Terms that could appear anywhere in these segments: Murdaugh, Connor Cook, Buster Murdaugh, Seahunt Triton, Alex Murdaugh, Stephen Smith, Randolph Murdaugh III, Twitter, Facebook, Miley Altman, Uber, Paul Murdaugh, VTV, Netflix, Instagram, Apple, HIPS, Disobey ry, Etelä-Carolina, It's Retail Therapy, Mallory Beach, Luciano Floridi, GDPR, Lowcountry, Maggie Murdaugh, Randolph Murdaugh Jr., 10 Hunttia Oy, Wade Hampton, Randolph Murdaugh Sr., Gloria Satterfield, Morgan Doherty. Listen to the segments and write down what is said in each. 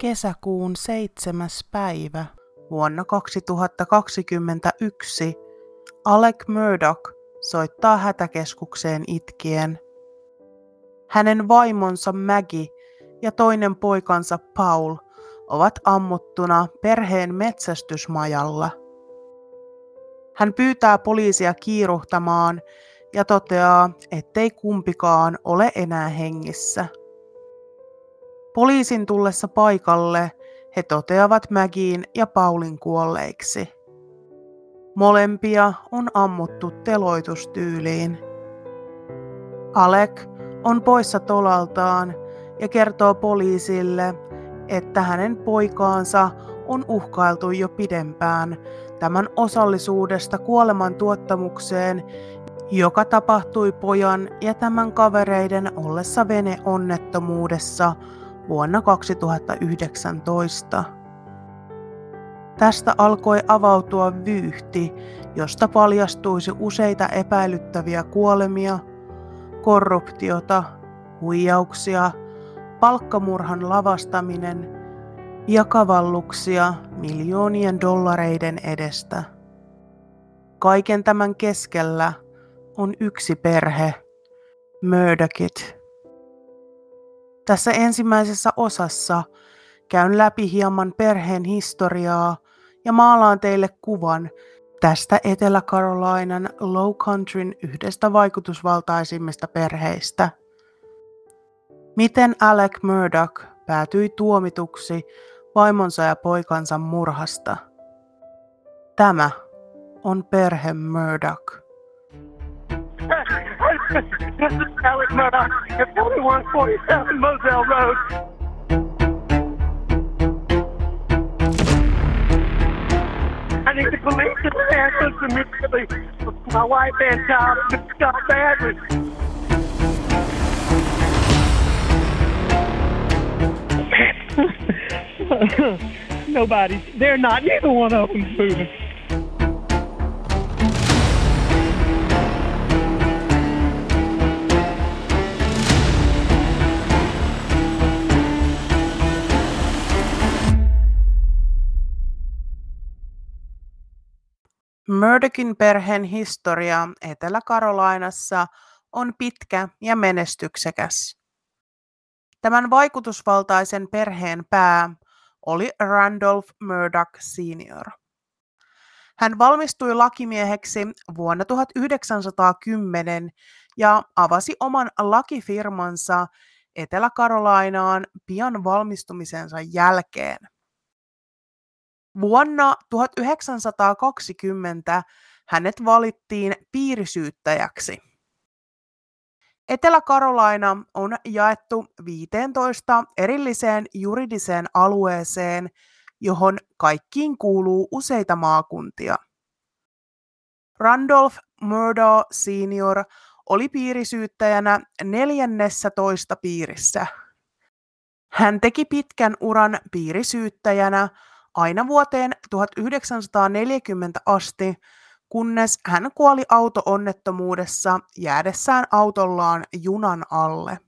kesäkuun 7. päivä vuonna 2021 Alex Murdaugh soittaa hätäkeskukseen itkien. Hänen vaimonsa Maggie ja toinen poikansa Paul ovat ammuttuna perheen metsästysmajalla. Hän pyytää poliisia kiiruhtamaan ja toteaa, ettei kumpikaan ole enää hengissä. Poliisin tullessa paikalle he toteavat Maggien ja Paulin kuolleiksi. Molempia on ammuttu teloitustyyliin. Alex on poissa tolaltaan ja kertoo poliisille, että hänen poikaansa on uhkailtu jo pidempään tämän osallisuudesta kuolemantuottamukseen, joka tapahtui pojan ja tämän kavereiden ollessa veneonnettomuudessa vuonna 2019. Tästä alkoi avautua vyyhti, josta paljastuisi useita epäilyttäviä kuolemia, korruptiota, huijauksia, palkkamurhan lavastaminen ja kavalluksia miljoonien dollareiden edestä. Kaiken tämän keskellä on yksi perhe, Murdaughit. Tässä ensimmäisessä osassa käyn läpi hieman perheen historiaa ja maalaan teille kuvan tästä Etelä-Carolinan Lowcountryn yhdestä vaikutusvaltaisimmista perheistä. Miten Alex Murdaugh päätyi tuomituksi vaimonsa ja poikansa murhasta? Tämä on perhe Murdaugh. Alex Murdaugh at 4147 Moselle Road. I need the police to answer immediately. My wife and child got badly. Nobody's. They're not. Neither one of them's moving. Murdaughin perheen historia Etelä-Karolainassa on pitkä ja menestyksekäs. Tämän vaikutusvaltaisen perheen pää oli Randolph Murdaugh Sr. Hän valmistui lakimieheksi vuonna 1910 ja avasi oman lakifirmansa Etelä-Karolainaan pian valmistumisensa jälkeen. Vuonna 1920 hänet valittiin piirisyyttäjäksi. Etelä-Carolina on jaettu 15 erilliseen juridiseen alueeseen, johon kaikkiin kuuluu useita maakuntia. Randolph Murdaugh Sr. oli piirisyyttäjänä 14 piirissä. Hän teki pitkän uran piirisyyttäjänä aina vuoteen 1940 asti, kunnes hän kuoli auto-onnettomuudessa jäädessään autollaan junan alle.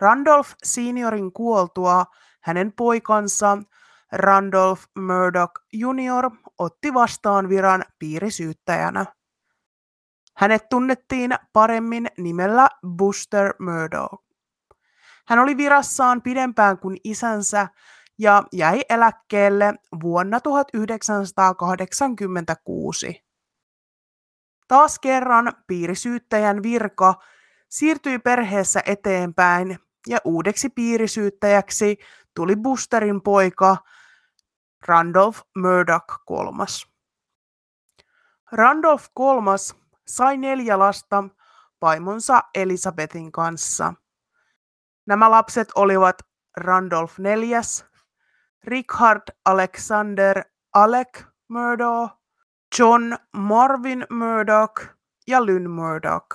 Randolph Seniorin kuoltua hänen poikansa Randolph Murdaugh Jr. otti vastaan viran piirisyyttäjänä. Hänet tunnettiin paremmin nimellä Buster Murdaugh. Hän oli virassaan pidempään kuin isänsä ja jäi eläkkeelle vuonna 1986. Taas kerran piirisyyttäjän virka siirtyi perheessä eteenpäin ja uudeksi piirisyyttäjäksi tuli Busterin poika Randolph Murdaugh III. Randolph III sai 4 lasta vaimonsa Elisabetin kanssa. Nämä lapset olivat Randolph IV, Richard Alexander Alex Murdaugh, John Marvin Murdaugh ja Lynn Murdaugh.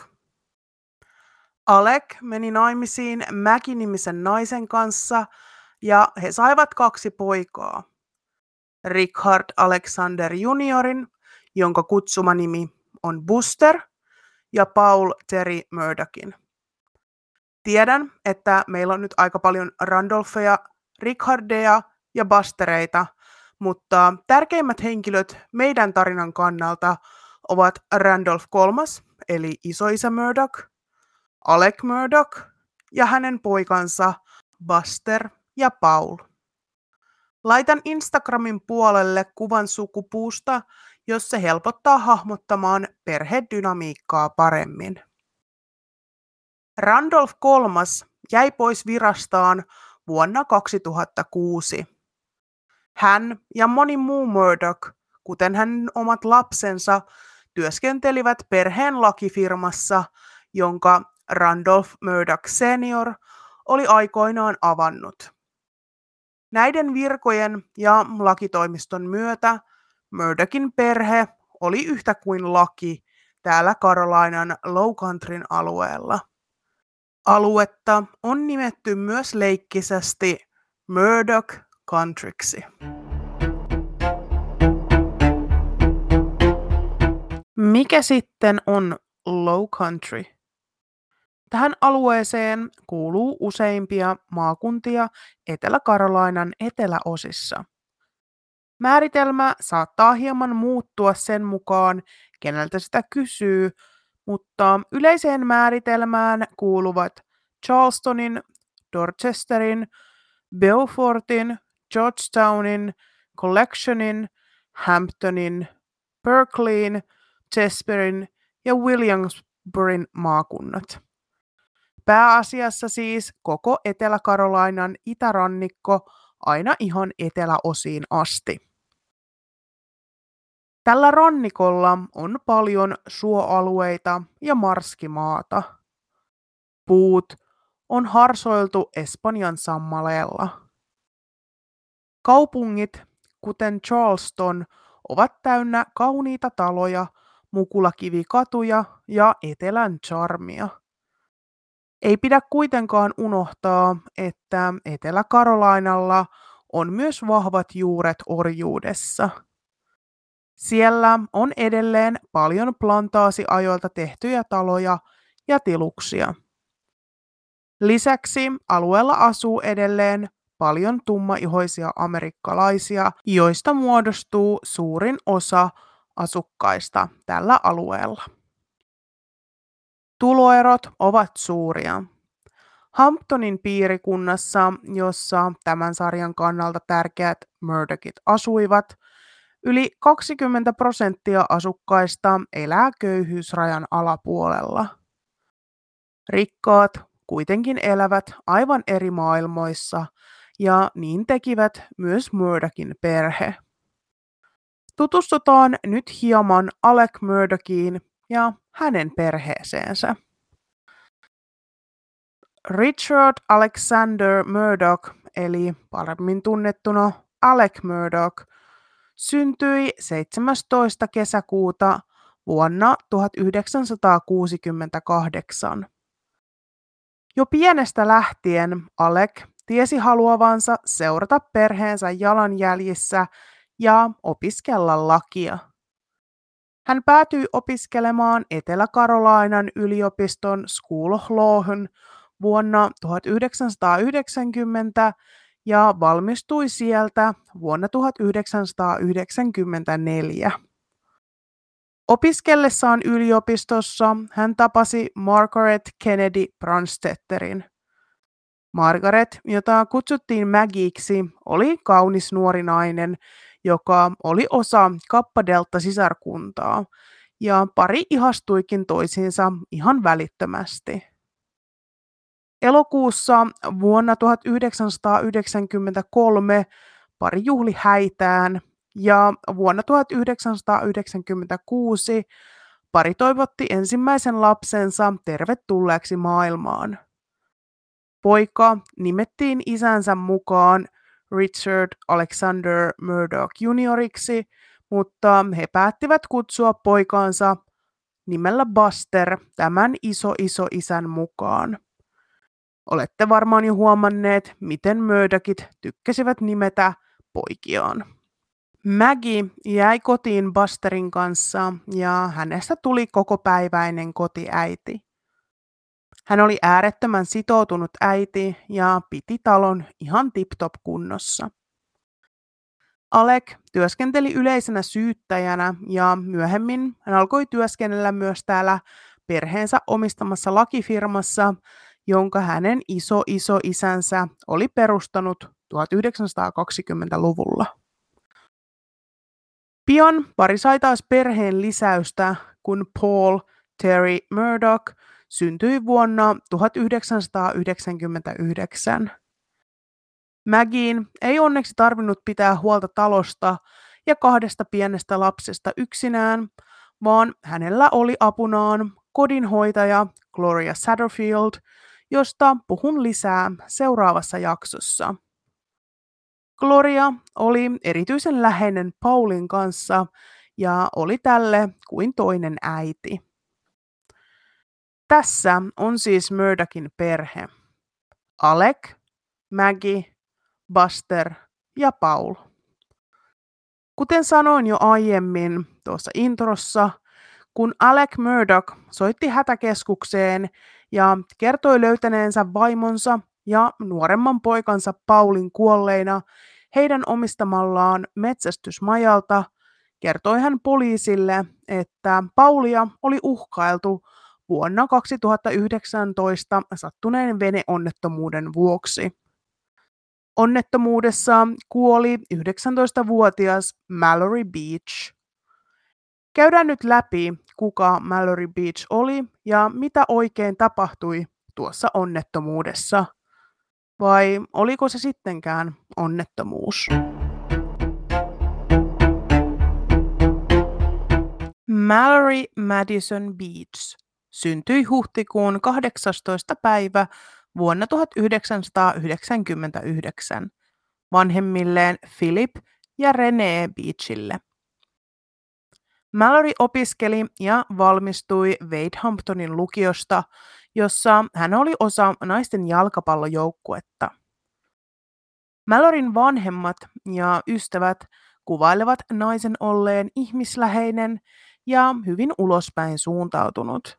Alex meni naimisiin Maggie-nimisen naisen kanssa ja he saivat 2 poikaa. Richard Alexander Juniorin, jonka kutsuma nimi on Buster, ja Paul Terry Murdaughin. Tiedän, että meillä on nyt aika paljon Randolphia, Richardeja ja Bustereita, mutta tärkeimmät henkilöt meidän tarinan kannalta ovat Randolph III, eli isoisä Murdaugh, Alec Murdaugh ja hänen poikansa Buster ja Paul. Laitan Instagramin puolelle kuvan sukupuusta, jos se helpottaa hahmottamaan perhedynamiikkaa paremmin. Randolph III jäi pois virastaan vuonna 2006. Hän ja moni muu Murdaugh, kuten hänen omat lapsensa, työskentelivät perheen lakifirmassa, jonka Randolph Murdaugh Senior oli aikoinaan avannut. Näiden virkojen ja lakitoimiston myötä Murdaghin perhe oli yhtä kuin laki täällä Carolinan Lowcountryn alueella. Aluetta on nimetty myös leikkisesti Murdaugh Countryksi. Mikä sitten on Lowcountry? Tähän alueeseen kuuluu useimpia maakuntia Etelä-Karolainan eteläosissa. Määritelmä saattaa hieman muuttua sen mukaan, keneltä sitä kysyy, mutta yleiseen määritelmään kuuluvat Charlestonin, Dorchesterin, Beaufortin, Georgetownin, Collectionin, Hamptonin, Berkeleyn, Chesperin ja Williamsburgin maakunnat. Pääasiassa siis koko Etelä-Karolainan itärannikko aina ihan eteläosiin asti. Tällä rannikolla on paljon suoalueita ja marskimaata. Puut on harsoiltu Espanjan sammaleella. Kaupungit, kuten Charleston, ovat täynnä kauniita taloja, mukulakivikatuja ja etelän charmia. Ei pidä kuitenkaan unohtaa, että Etelä-Karolainalla on myös vahvat juuret orjuudessa. Siellä on edelleen paljon plantaasiajoilta tehtyjä taloja ja tiluksia. Lisäksi alueella asuu edelleen paljon tummaihoisia amerikkalaisia, joista muodostuu suurin osa asukkaista tällä alueella. Tuloerot ovat suuria. Hamptonin piirikunnassa, jossa tämän sarjan kannalta tärkeät Murdaghit asuivat, yli 20% asukkaista elää köyhyysrajan alapuolella. Rikkaat kuitenkin elävät aivan eri maailmoissa ja niin tekivät myös Murdaghin perhe. Tutustutaan nyt hieman Alec Murdaghiin ja hänen perheeseensä. Richard Alexander Murdaugh, eli paremmin tunnettuna Alec Murdaugh, syntyi 17. kesäkuuta vuonna 1968. Jo pienestä lähtien Alec tiesi haluavansa seurata perheensä jalanjäljissä ja opiskella lakia. Hän päätyi opiskelemaan Etelä-Karolainan yliopiston School of Lawhun vuonna 1990 ja valmistui sieltä vuonna 1994. Opiskellessaan yliopistossa hän tapasi Margaret Kennedy Bronstetterin. Margaret, jota kutsuttiin Maggieksi, oli kaunis nuori nainen, joka oli osa Kappa-delta-sisarkuntaa, ja pari ihastuikin toisiinsa ihan välittömästi. Elokuussa vuonna 1993 pari juhli häitään, ja vuonna 1996 pari toivotti ensimmäisen lapsensa tervetulleeksi maailmaan. Poika nimettiin isänsä mukaan Richard Alexander Murdaugh Junioriksi, mutta he päättivät kutsua poikaansa nimellä Buster tämän isoisän mukaan. Olette varmaan jo huomanneet, miten Murdaghit tykkäsivät nimetä poikiaan. Maggie jäi kotiin Busterin kanssa ja hänestä tuli kokopäiväinen kotiäiti. Hän oli äärettömän sitoutunut äiti ja piti talon ihan tip-top kunnossa. Alec työskenteli yleisenä syyttäjänä ja myöhemmin hän alkoi työskennellä myös täällä perheensä omistamassa lakifirmassa, jonka hänen isoisänsä oli perustanut 1920-luvulla. Pian pari sai taas perheen lisäystä, kun Paul Terry Murdaugh syntyi vuonna 1999. Maggien ei onneksi tarvinnut pitää huolta talosta ja kahdesta pienestä lapsesta yksinään, vaan hänellä oli apunaan kodinhoitaja Gloria Satterfield, josta puhun lisää seuraavassa jaksossa. Gloria oli erityisen läheinen Paulin kanssa ja oli tälle kuin toinen äiti. Tässä on siis Murdaghin perhe. Alec, Maggie, Buster ja Paul. Kuten sanoin jo aiemmin tuossa introssa, kun Alec Murdaugh soitti hätäkeskukseen ja kertoi löytäneensä vaimonsa ja nuoremman poikansa Paulin kuolleina heidän omistamallaan metsästysmajalta, kertoi hän poliisille, että Paulia oli uhkailtu vuonna 2019 sattuneen veneonnettomuuden vuoksi. Onnettomuudessa kuoli 19-vuotias Mallory Beach. Käydään nyt läpi, kuka Mallory Beach oli ja mitä oikein tapahtui tuossa onnettomuudessa. Vai oliko se sittenkään onnettomuus? Mallory Madison Beach syntyi huhtikuun 18. päivä vuonna 1999 vanhemmilleen Philip ja Renee Beachille. Mallory opiskeli ja valmistui Wade Hamptonin lukiosta, jossa hän oli osa naisten jalkapallojoukkuetta. Malloryn vanhemmat ja ystävät kuvailevat naisen olleen ihmisläheinen ja hyvin ulospäin suuntautunut.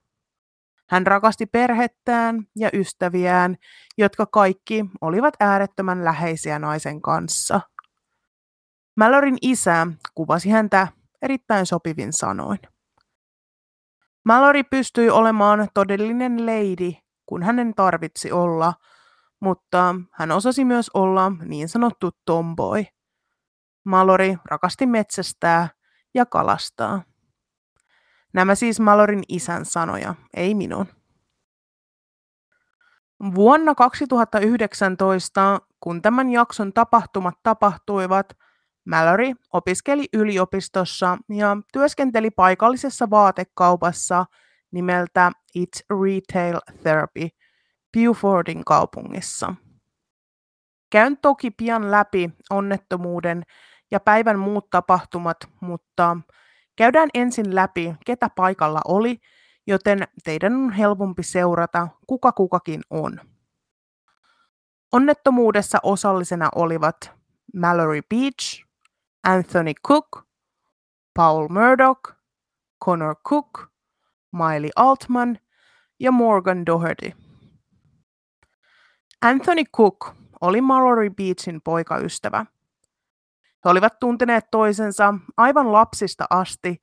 Hän rakasti perhettään ja ystäviään, jotka kaikki olivat äärettömän läheisiä naisen kanssa. Malloryn isä kuvasi häntä erittäin sopivin sanoin. Mallory pystyi olemaan todellinen lady, kun hänen tarvitsi olla, mutta hän osasi myös olla niin sanottu tomboy. Mallory rakasti metsästää ja kalastaa. Nämä siis Malloryn isän sanoja, ei minun. Vuonna 2019, kun tämän jakson tapahtumat tapahtuivat, Mallory opiskeli yliopistossa ja työskenteli paikallisessa vaatekaupassa nimeltä It's Retail Therapy Beaufortin kaupungissa. Käyn toki pian läpi onnettomuuden ja päivän muut tapahtumat, mutta käydään ensin läpi, ketä paikalla oli, joten teidän on helpompi seurata, kuka kukakin on. Onnettomuudessa osallisena olivat Mallory Beach, Anthony Cook, Paul Murdaugh, Connor Cook, Miley Altman ja Morgan Doherty. Anthony Cook oli Mallory Beachin poikaystävä. He olivat tunteneet toisensa aivan lapsista asti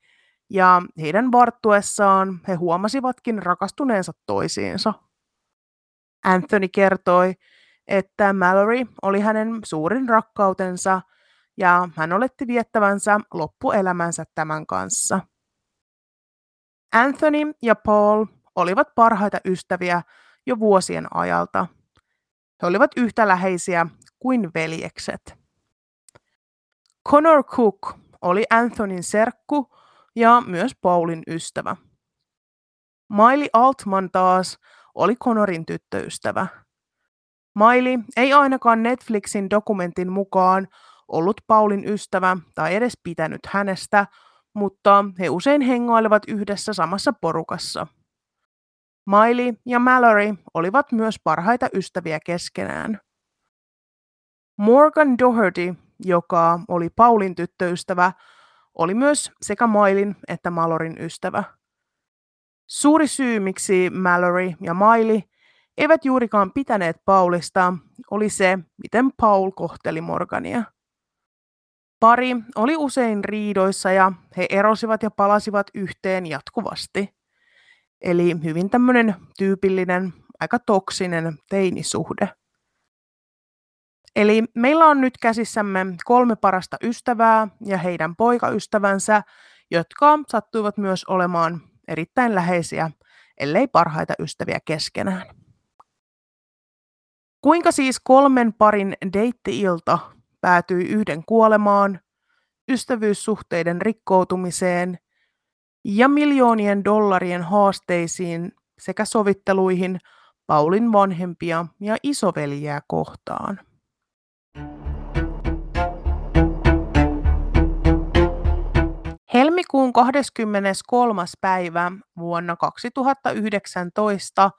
ja heidän varttuessaan he huomasivatkin rakastuneensa toisiinsa. Anthony kertoi, että Mallory oli hänen suurin rakkautensa ja hän oletti viettävänsä loppuelämänsä tämän kanssa. Anthony ja Paul olivat parhaita ystäviä jo vuosien ajalta. He olivat yhtä läheisiä kuin veljekset. Connor Cook oli Anthonyn serkku ja myös Paulin ystävä. Miley Altman taas oli Connorin tyttöystävä. Miley ei ainakaan Netflixin dokumentin mukaan ollut Paulin ystävä tai edes pitänyt hänestä, mutta he usein hengailevat yhdessä samassa porukassa. Miley ja Mallory olivat myös parhaita ystäviä keskenään. Morgan Doherty, joka oli Paulin tyttöystävä, oli myös sekä Mileyn että Malloryn ystävä. Suuri syy, miksi Mallory ja Miley eivät juurikaan pitäneet Paulista, oli se, miten Paul kohteli Morgania. Pari oli usein riidoissa ja he erosivat ja palasivat yhteen jatkuvasti. Eli hyvin tämmöinen tyypillinen, aika toksinen teinisuhde. Eli meillä on nyt käsissämme 3 parasta ystävää ja heidän poikaystävänsä, jotka sattuivat myös olemaan erittäin läheisiä, ellei parhaita ystäviä keskenään. Kuinka siis 3 parin deitti-ilta päätyi yhden kuolemaan, ystävyyssuhteiden rikkoutumiseen ja miljoonien dollarien haasteisiin sekä sovitteluihin Paulin vanhempia ja isoveljeä kohtaan? Helmikuun 23. päivä vuonna 2019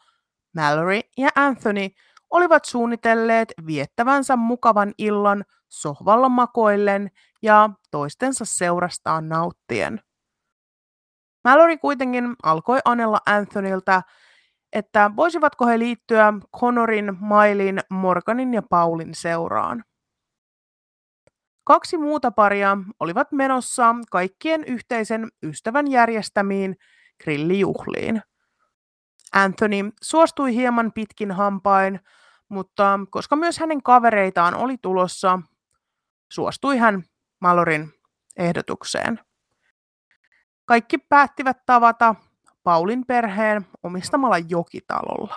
Mallory ja Anthony olivat suunnitelleet viettävänsä mukavan illan sohvalla makoillen ja toistensa seurastaan nauttien. Mallory kuitenkin alkoi anella Anthonyltä, että voisivatko he liittyä Connorin, Mileyn, Morganin ja Paulin seuraan. 2 muuta paria olivat menossa kaikkien yhteisen ystävän järjestämiin grillijuhliin. Anthony suostui hieman pitkin hampain, mutta koska myös hänen kavereitaan oli tulossa, suostui hän Malloryn ehdotukseen. Kaikki päättivät tavata Paulin perheen omistamalla jokitalolla.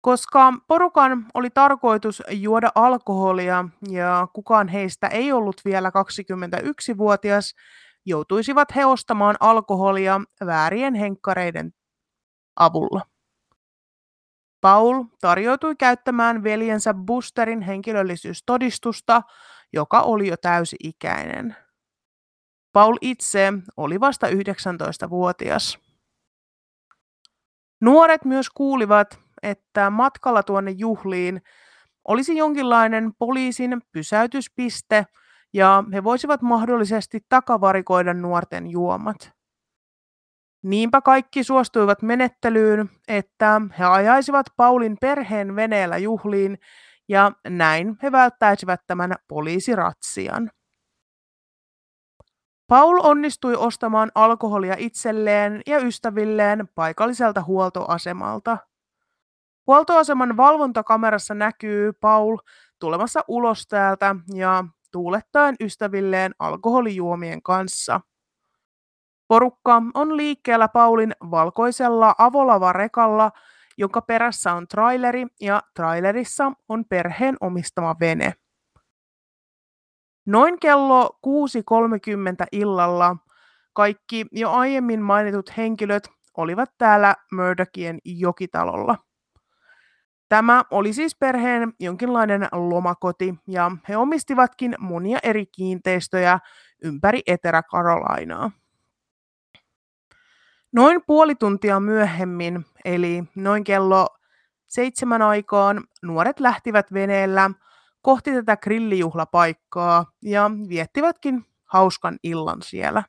Koska porukan oli tarkoitus juoda alkoholia ja kukaan heistä ei ollut vielä 21-vuotias, joutuisivat he ostamaan alkoholia väärien henkkareiden avulla. Paul tarjoutui käyttämään veljensä Busterin henkilöllisyystodistusta, joka oli jo täysi-ikäinen. Paul itse oli vasta 19-vuotias. Nuoret myös kuulivat, että matkalla tuonne juhliin olisi jonkinlainen poliisin pysäytyspiste ja he voisivat mahdollisesti takavarikoida nuorten juomat. Niinpä kaikki suostuivat menettelyyn, että he ajaisivat Paulin perheen veneellä juhliin ja näin he välttäisivät tämän poliisiratsian. Paul onnistui ostamaan alkoholia itselleen ja ystävilleen paikalliselta huoltoasemalta. Huoltoaseman valvontakamerassa näkyy Paul tulemassa ulos täältä ja tuulettaen ystävilleen alkoholijuomien kanssa. Porukka on liikkeellä Paulin valkoisella avolavarekalla, jonka perässä on traileri ja trailerissa on perheen omistama vene. Noin kello 6.30 illalla kaikki jo aiemmin mainitut henkilöt olivat täällä Murdaughien jokitalolla. Tämä oli siis perheen jonkinlainen lomakoti ja he omistivatkin monia eri kiinteistöjä ympäri Etelä-Karolainaa. Noin puoli tuntia myöhemmin, eli noin kello 7 aikaan, nuoret lähtivät veneellä kohti tätä grillijuhlapaikkaa ja viettivätkin hauskan illan siellä.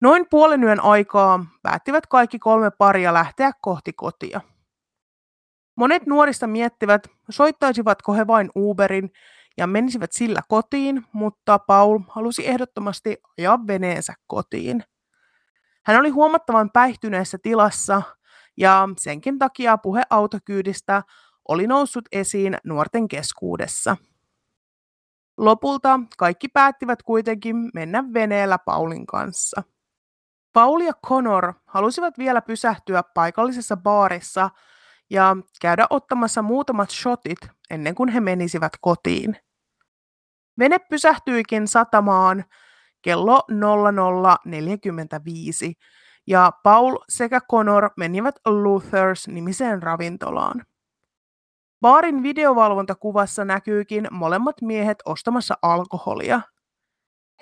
Noin puolen yön aikaa päättivät kaikki 3 paria lähteä kohti kotia. Monet nuorista miettivät, soittaisivatko he vain Uberin ja menisivät sillä kotiin, mutta Paul halusi ehdottomasti ajaa veneensä kotiin. Hän oli huomattavan päihtyneessä tilassa ja senkin takia puhe autokyydistä oli noussut esiin nuorten keskuudessa. Lopulta kaikki päättivät kuitenkin mennä veneellä Paulin kanssa. Paul ja Connor halusivat vielä pysähtyä paikallisessa baarissa ja käydä ottamassa muutamat shotit ennen kuin he menisivät kotiin. Vene pysähtyikin satamaan kello 00.45 ja Paul sekä Connor menivät Luthers-nimiseen ravintolaan. Baarin videovalvontakuvassa näkyykin molemmat miehet ostamassa alkoholia.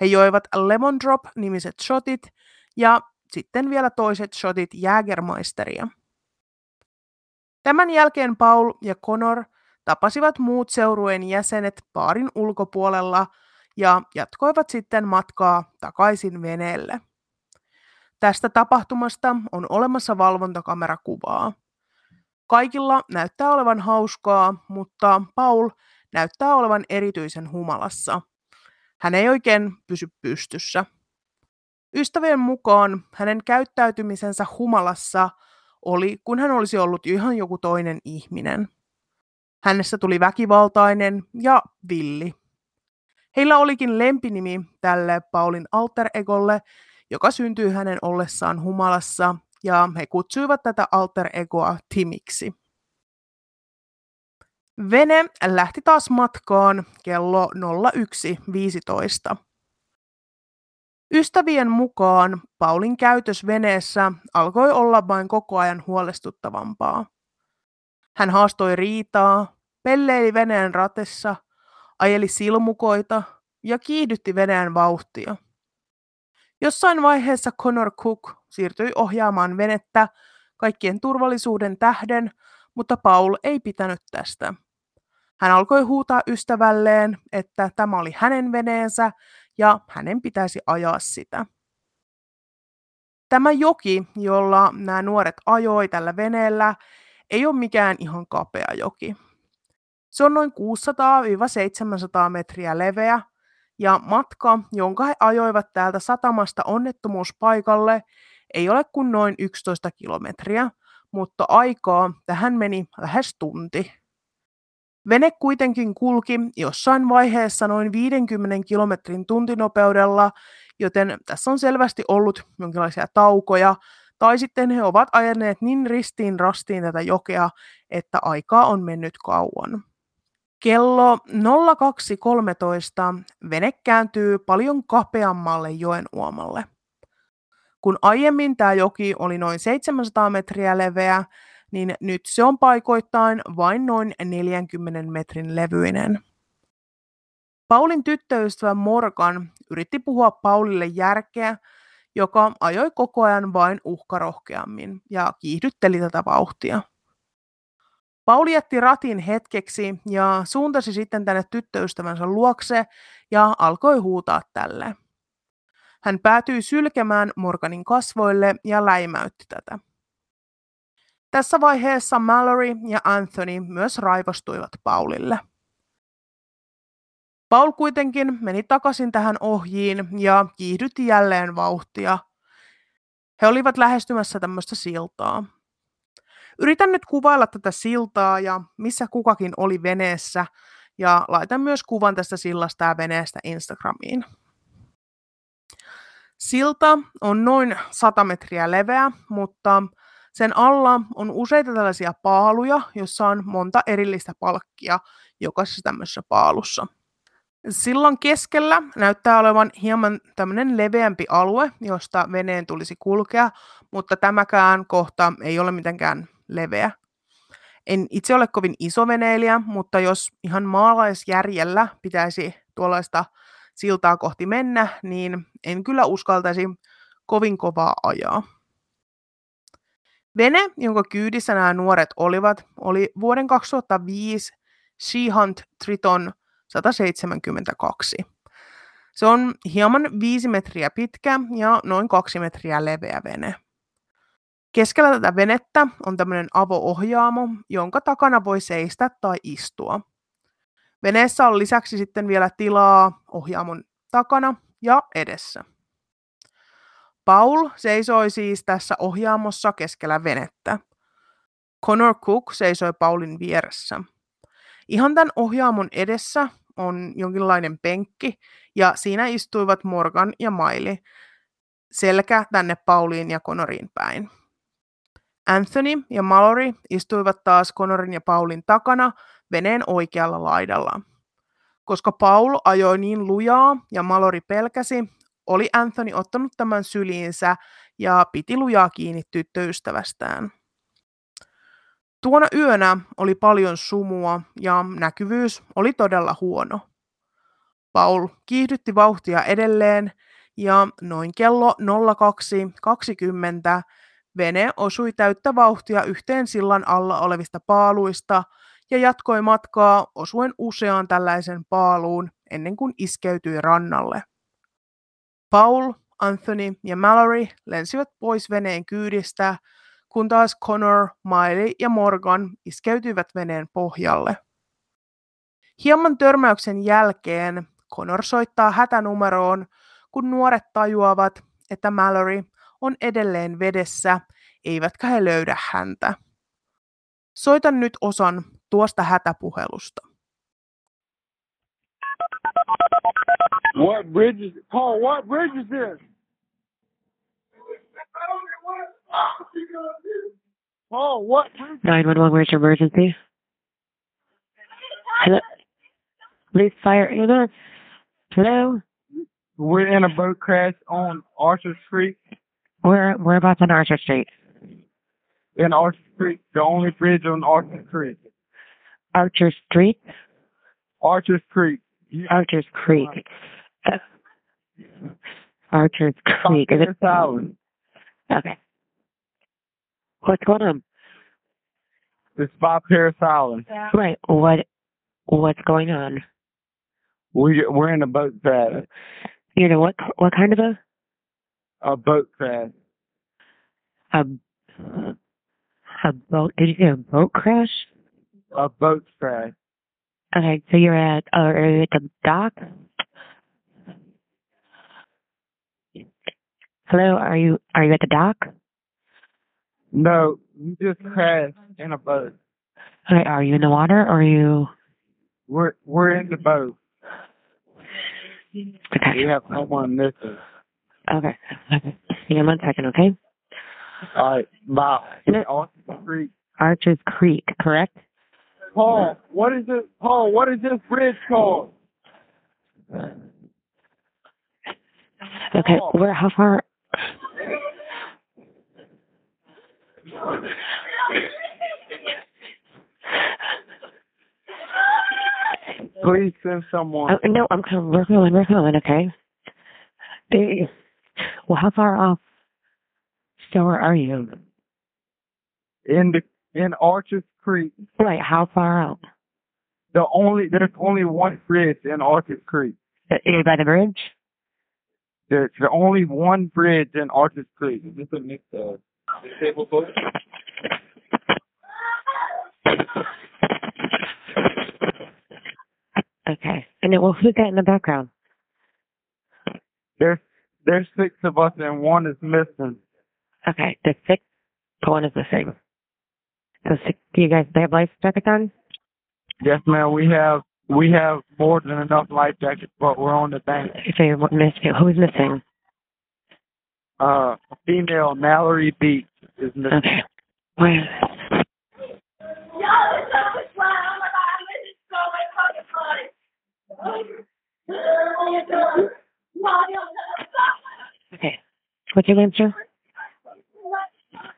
He joivat Lemon Drop-nimiset shotit ja sitten vielä toiset shotit Jägermeisteria. Tämän jälkeen Paul ja Connor tapasivat muut seurueen jäsenet baarin ulkopuolella ja jatkoivat sitten matkaa takaisin veneelle. Tästä tapahtumasta on olemassa valvontakamerakuvaa. Kaikilla näyttää olevan hauskaa, mutta Paul näyttää olevan erityisen humalassa. Hän ei oikein pysy pystyssä. Ystävien mukaan hänen käyttäytymisensä humalassa oli, kun hän olisi ollut ihan joku toinen ihminen. Hänestä tuli väkivaltainen ja villi. Heillä olikin lempinimi tälle Paulin alter egolle, joka syntyi hänen ollessaan humalassa, ja he kutsuivat tätä alter egoa Timiksi. Vene lähti taas matkaan kello 01.15. Ystävien mukaan Paulin käytös veneessä alkoi olla vain koko ajan huolestuttavampaa. Hän haastoi riitaa, pelleili veneen ratessa, ajeli silmukoita ja kiihdytti veneen vauhtia. Jossain vaiheessa Connor Cook siirtyi ohjaamaan venettä kaikkien turvallisuuden tähden, mutta Paul ei pitänyt tästä. Hän alkoi huutaa ystävälleen, että tämä oli hänen veneensä ja hänen pitäisi ajaa sitä. Tämä joki, jolla nämä nuoret ajoi tällä veneellä, ei ole mikään ihan kapea joki. Se on noin 600-700 metriä leveä, ja matka, jonka he ajoivat täältä satamasta onnettomuuspaikalle, ei ole kuin noin 11 kilometriä, mutta aikaa tähän meni lähes tunti. Vene kuitenkin kulki jossain vaiheessa noin 50 kilometrin tuntinopeudella, joten tässä on selvästi ollut jonkinlaisia taukoja, tai sitten he ovat ajaneet niin ristiin rastiin tätä jokea, että aikaa on mennyt kauan. Kello 02.13 vene kääntyy paljon kapeammalle joen uomalle. Kun aiemmin tämä joki oli noin 700 metriä leveä, niin nyt se on paikoittain vain noin 40 metrin levyinen. Paulin tyttöystävä Morgan yritti puhua Paulille järkeä, joka ajoi koko ajan vain uhkarohkeammin ja kiihdytteli tätä vauhtia. Pauli jätti ratin hetkeksi ja suuntasi sitten tänne tyttöystävänsä luokse ja alkoi huutaa tälle. Hän päätyi sylkemään Morganin kasvoille ja läimäytti tätä. Tässä vaiheessa Mallory ja Anthony myös raivostuivat Paulille. Paul kuitenkin meni takaisin tähän ohjiin ja kiihdytti jälleen vauhtia. He olivat lähestymässä tämmöistä siltaa. Yritän nyt kuvailla tätä siltaa ja missä kukakin oli veneessä, ja laitan myös kuvan tästä sillasta ja veneestä Instagramiin. Silta on noin 100 metriä leveä, mutta sen alla on useita tällaisia paaluja, jossa on monta erillistä palkkia jokaisessa tämmöisessä paalussa. Sillan keskellä näyttää olevan hieman tämmöinen leveämpi alue, josta veneen tulisi kulkea, mutta tämäkään kohta ei ole mitenkään leveä. En itse ole kovin iso veneilijä, mutta jos ihan maalaisjärjellä pitäisi tuollaista siltaa kohti mennä, niin en kyllä uskaltaisi kovin kovaa ajaa. Vene, jonka kyydissä nämä nuoret olivat, oli vuoden 2005 Seahunt Triton 172. Se on hieman 5 metriä pitkä ja noin 2 metriä leveä vene. Keskellä tätä venettä on tämmöinen avoohjaamo, jonka takana voi seistä tai istua. Veneessä on lisäksi sitten vielä tilaa ohjaamon takana ja edessä. Paul seisoi siis tässä ohjaamossa keskellä venettä. Connor Cook seisoi Paulin vieressä. Ihan tämän ohjaamon edessä on jonkinlainen penkki, ja siinä istuivat Morgan ja Miley, selkä tänne Pauliin ja Connorin päin. Anthony ja Mallory istuivat taas Connorin ja Paulin takana veneen oikealla laidalla. Koska Paul ajoi niin lujaa ja Mallory pelkäsi, oli Anthony ottanut tämän syliinsä ja piti lujaa kiinni tyttöystävästään. Tuona yönä oli paljon sumua ja näkyvyys oli todella huono. Paul kiihdytti vauhtia edelleen ja noin kello 02.20 vene osui täyttä vauhtia yhteen sillan alla olevista paaluista ja jatkoi matkaa osuen useaan tällaisen paaluun ennen kuin iskeytyi rannalle. Paul Anthony ja Mallory lensivät pois veneen kyydistä, kun taas Connor, Miley ja Morgan iskeytyivät veneen pohjalle. Hieman törmäyksen jälkeen Connor soittaa hätänumeroon, kun nuoret tajuavat, että Mallory on edelleen vedessä, eivätkä he löydä häntä. Soitan nyt osan tuosta hätäpuhelusta. What bridge is it? Paul, what bridge is this? I don't know what. Paul, what bridge? 911, where's your emergency? Hello? Police fire. Hello? We're in a boat crash on Archer Street. Whereabouts on Archer Street? In Archer Street, the only bridge on Archer Street. Archer Street? Archer Street. Archer's Creek. Archer's Creek. Is it Island? Okay. What's going on? It's by Paris Island. Yeah. Right. What's going on? We're in a boat crash. You know what kind of a? A boat crash. A boat? Did you say a boat crash? A boat crash. Okay, so you're at the dock? Hello, are you at the dock? No, we just crashed in a boat. Okay, are you in the water or are you? We're in the boat. Okay. We have someone missing. Okay. Hang on one second, okay? All right, bye. Archer's Creek. Archer's Creek, correct? Paul, what is this? Paul, what is this bridge called? Okay, Paul. Where? How far? Please send someone. Oh, no, I'm coming. We're going. Okay. Well, how far off shore are you? In Archer's Creek. Right, how far out? There's only one bridge in Archer's Creek. Is by the bridge? There's only one bridge in Archer's Creek. Is this a mixed disabled boat? Okay. And then, well, who's that in the background? There's six of us and one is missing. Okay, the sixth one is the same. So, do you guys have life jackets on? Yes, ma'am. We have more than enough life jackets, but we're on the bank. So you're missing. Who's missing? Female Mallory Beach is missing. Okay. Where? Y'all is so wild. Oh my God, this is so much fucking fun. Okay. What's your name, sir?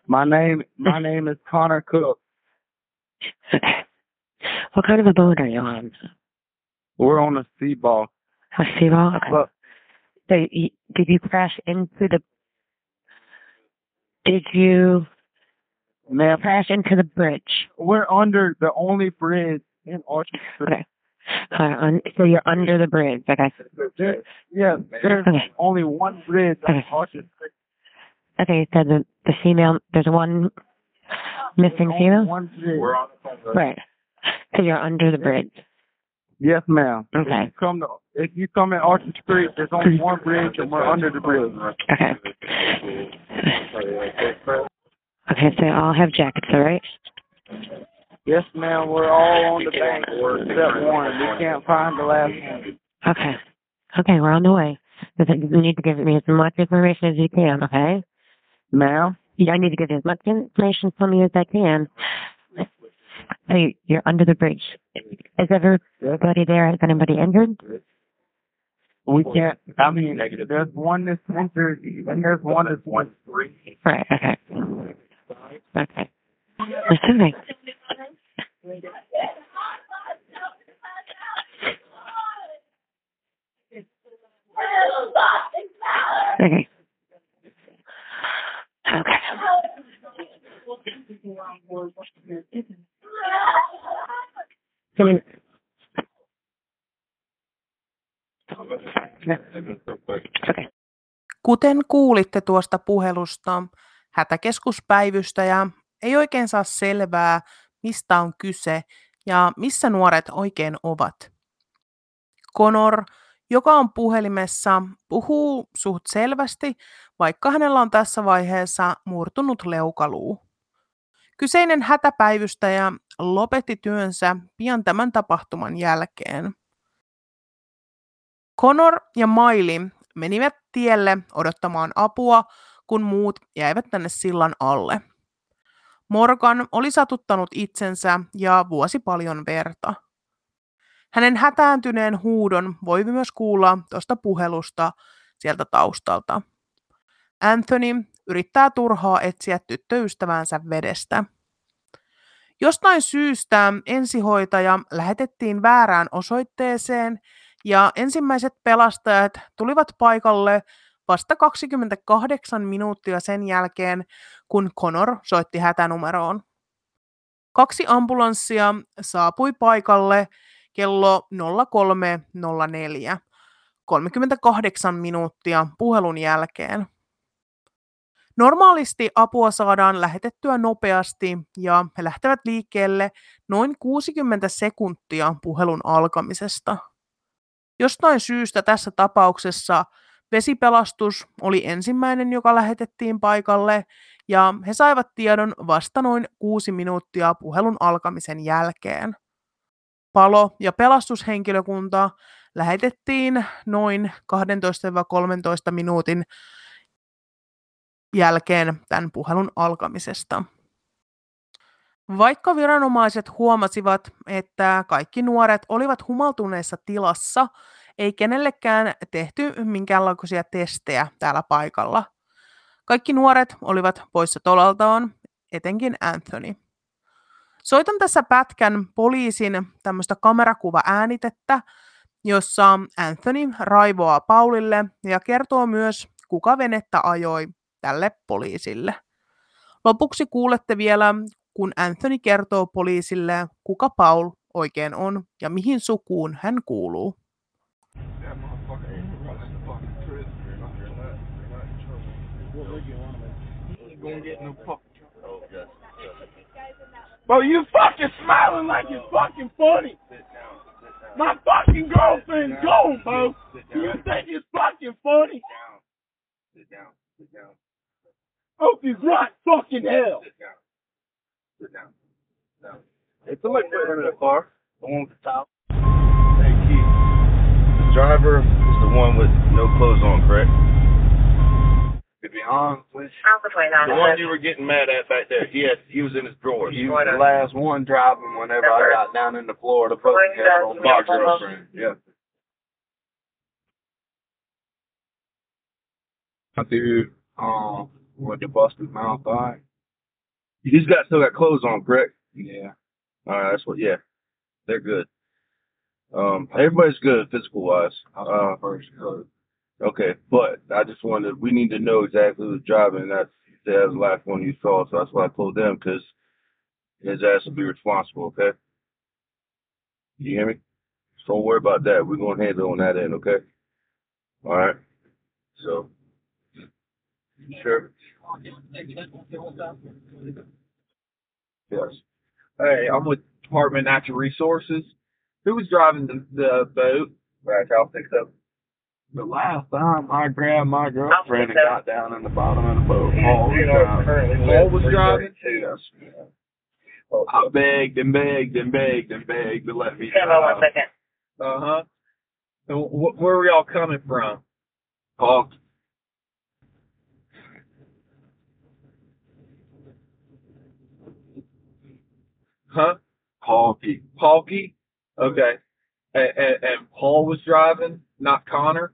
My name is Connor Cook. Okay. What kind of a boat are you on? We're on a sea ball. A sea ball? Okay. Look. So did you crash into the... Did you... Ma'am, crash into the bridge? We're under the only bridge in Archer Street. Okay. So you're under the bridge, okay. There's only one bridge on Archer Street. Okay, so the female, there's one missing female? One bridge. We're on the bridge. Right. So you're under the bridge? Yes, ma'am. Okay. If you come at Archer Street, there's only one bridge and we're under the bridge. Okay. Okay, so all have jackets, all right? Yes, ma'am. We're all on the bank except one. We can't find the last one. Okay. Okay, we're on the way. You need to give me as much information as you can, okay? Ma'am? I need to get as much information from you as I can. Hey, you're under the bridge. Is everybody there? Is anybody injured? We can't. I mean, there's one that's injured, and there's one that's one. Right, okay. Okay. That's all right. Okay. Okay. Okay. Kuten kuulitte tuosta puhelusta, hätäkeskuspäivystäjä ei oikein saa selvää, mistä on kyse ja missä nuoret oikein ovat. Connor, joka on puhelimessa, puhuu suht selvästi, vaikka hänellä on tässä vaiheessa murtunut leukaluu. Kyseinen hätäpäivystäjä lopetti työnsä pian tämän tapahtuman jälkeen. Connor ja Miley menivät tielle odottamaan apua, kun muut jäivät tänne sillan alle. Morgan oli satuttanut itsensä ja vuosi paljon verta. Hänen hätääntyneen huudon voi myös kuulla tuosta puhelusta sieltä taustalta. Anthony yrittää turhaa etsiä tyttöystävänsä vedestä. Jostain syystä ensihoitaja lähetettiin väärään osoitteeseen ja ensimmäiset pelastajat tulivat paikalle vasta 28 minuuttia sen jälkeen, kun Connor soitti hätänumeroon. 2 ambulanssia saapui paikalle kello 03.04, 38 minuuttia puhelun jälkeen. Normaalisti apua saadaan lähetettyä nopeasti ja he lähtevät liikkeelle noin 60 sekuntia puhelun alkamisesta. Jostain syystä tässä tapauksessa vesipelastus oli ensimmäinen, joka lähetettiin paikalle, ja he saivat tiedon vasta noin 6 minuuttia puhelun alkamisen jälkeen. Palo- ja pelastushenkilökunta lähetettiin noin 12-13 minuutin jälkeen tämän puhelun alkamisesta. Vaikka viranomaiset huomasivat, että kaikki nuoret olivat humaltuneessa tilassa, ei kenellekään tehty minkäänlaisia testejä täällä paikalla. Kaikki nuoret olivat poissa tolaltaan, etenkin Anthony. Soitan tässä pätkän poliisin tämmöistä kamerakuvaäänitettä, jossa Anthony raivoaa Paulille ja kertoo myös, kuka venettä ajoi tälle poliisille. Lopuksi kuulette vielä, kun Anthony kertoo poliisille, kuka Paul oikein on ja mihin sukuun hän kuuluu. Bro, you fucking smiling like it's fucking funny. My fucking girlfriend's gone, bro. Do you think it's fucking funny? Sit down. Sit down. Hope you right fucking hell. Sit down. Sit down. No. Hey, somebody put her in the car. The one with the top. Hey, Keith. The driver is the one with no clothes on, correct? To be honest, the one you were getting mad at back there, he was in his drawers. He was the last one driving whenever I got down in the Florida fucking head on my girlfriend. Yeah. My dude, with the busted mouth eye. He's got still got clothes on, correct? Yeah. All right, that's what. Yeah, they're good. Everybody's good physical wise. First clothes. Okay, but I just wanted, we need to know exactly who's driving, and that's the last one you saw, so that's why I told them, because his ass will be responsible, okay? You hear me? So don't worry about that. We're going to handle it on that end, okay? All right? So, sure. Yes. Hey, I'm with Department of Natural Resources. Who was driving the boat? Right, I'll pick up. The last time I grabbed my girlfriend and got down in the bottom of the boat, Paul was driving. I begged to let me drive. Hold on 1 second. Uh-huh. So where were y'all coming from? Paul. Huh? Paulky? Okay. And Paul was driving, not Connor?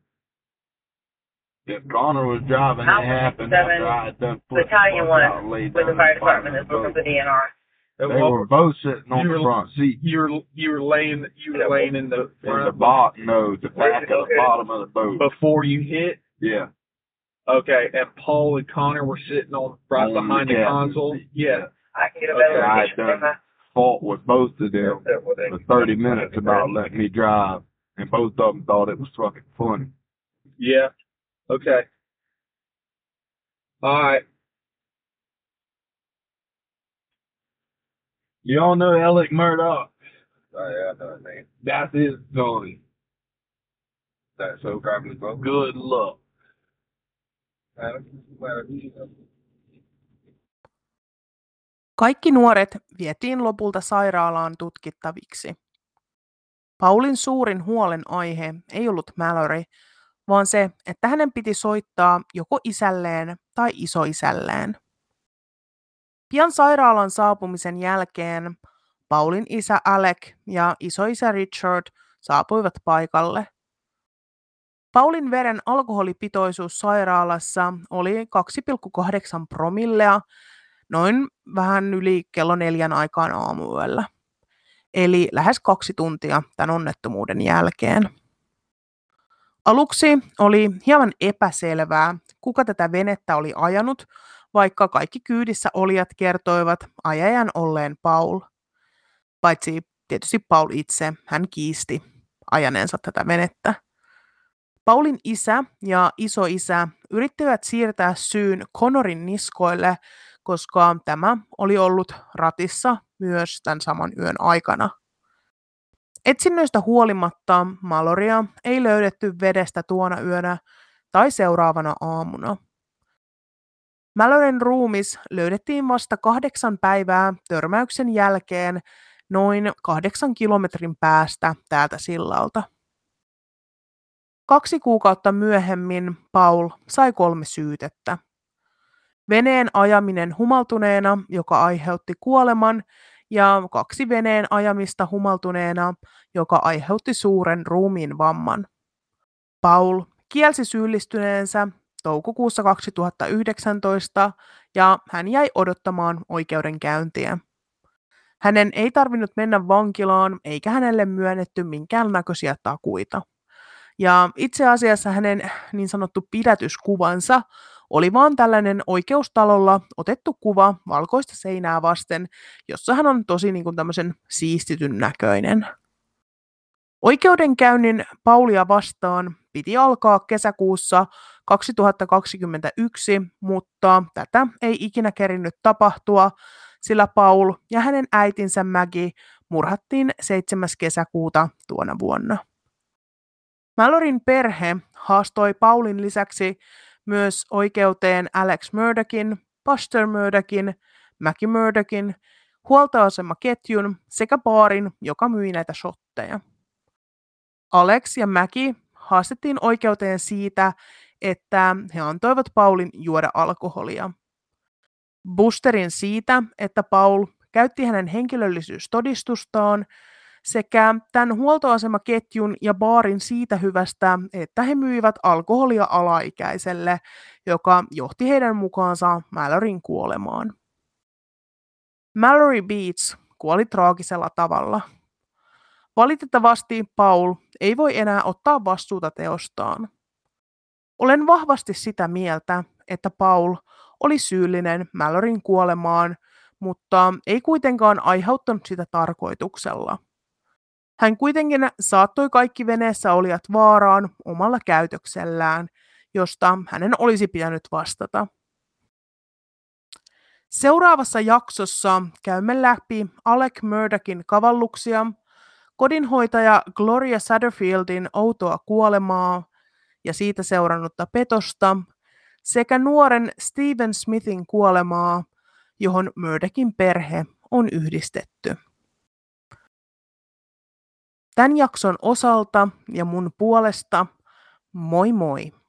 If Connor was driving, it happened after I had done foot out laid down in the fire department. They were both sitting on the front seat. You were laying in the front? In the bottom, no, the back of the bottom of the boat. Before you hit? Yeah. Okay, and Paul and Connor were sitting on right behind the console? Yeah. I had done fault with both of them for 30 minutes about letting me drive, and both of them thought it was fucking funny. Yeah. Okay. All right. You all know Alex Murdaugh. Sorry, I know his name. That's his story. That's so garbage, bro. Good luck. Kaikki nuoret vietiin lopulta sairaalaan tutkittaviksi. Paulin suurin huolenaihe ei ollut Mallory, vaan se, että hänen piti soittaa joko isälleen tai isoisälleen. Pian sairaalan saapumisen jälkeen Paulin isä Alec ja isoisä Richard saapuivat paikalle. Paulin veren alkoholipitoisuus sairaalassa oli 2,8 promillea, noin vähän yli kello 4 aikaan aamuyöllä, eli lähes 2 tuntia tämän onnettomuuden jälkeen. Aluksi oli hieman epäselvää, kuka tätä venettä oli ajanut, vaikka kaikki kyydissä olijat kertoivat ajajan olleen Paul. Paitsi tietysti Paul itse, hän kiisti ajaneensa tätä venettä. Paulin isä ja isoisä yrittivät siirtää syyn Connorin niskoille, koska tämä oli ollut ratissa myös tämän saman yön aikana. Etsinnöistä huolimatta Mallorya ei löydetty vedestä tuona yönä tai seuraavana aamuna. Malloryn ruumis löydettiin vasta 8 päivää törmäyksen jälkeen noin 8 kilometrin päästä täältä sillalta. 2 kuukautta myöhemmin Paul sai 3 syytettä. Veneen ajaminen humaltuneena, joka aiheutti kuoleman, ja 2 veneen ajamista humaltuneena, joka aiheutti suuren ruumiin vamman. Paul kielsi syyllistyneensä toukokuussa 2019 ja hän jäi odottamaan oikeudenkäyntiä. Hänen ei tarvinnut mennä vankilaan eikä hänelle myönnetty minkäännäköisiä takuita. Ja itse asiassa hänen niin sanottu pidätyskuvansa oli vaan tällainen oikeustalolla otettu kuva valkoista seinää vasten, jossa hän on tosi niin kuin tämmöisen siistityn näköinen. Oikeudenkäynnin Paulia vastaan piti alkaa kesäkuussa 2021, mutta tätä ei ikinä kerinnyt tapahtua, sillä Paul ja hänen äitinsä Maggie murhattiin 7. kesäkuuta tuona vuonna. Malloryn perhe haastoi Paulin lisäksi myös oikeuteen Alex Murdaghin, Buster Murdaghin, Maggie Murdaghin, huoltoasemaketjun sekä baarin, joka myi näitä shotteja. Alex ja Maggie haastettiin oikeuteen siitä, että he antoivat Paulin juoda alkoholia. Busterin siitä, että Paul käytti hänen henkilöllisyystodistustaan, sekä tämän huoltoasemaketjun ja baarin siitä hyvästä, että he myivät alkoholia alaikäiselle, joka johti heidän mukaansa Malloryn kuolemaan. Mallory Beach kuoli traagisella tavalla. Valitettavasti Paul ei voi enää ottaa vastuuta teostaan. Olen vahvasti sitä mieltä, että Paul oli syyllinen Malloryn kuolemaan, mutta ei kuitenkaan aiheuttanut sitä tarkoituksella. Hän kuitenkin saattoi kaikki veneessä olijat vaaraan omalla käytöksellään, josta hänen olisi pitänyt vastata. Seuraavassa jaksossa käymme läpi Alec Murdaghin kavalluksia, kodinhoitaja Gloria Satterfieldin outoa kuolemaa ja siitä seurannutta petosta sekä nuoren Stephen Smithin kuolemaa, johon Murdaghin perhe on yhdistetty. Tämän jakson osalta ja mun puolesta moi moi!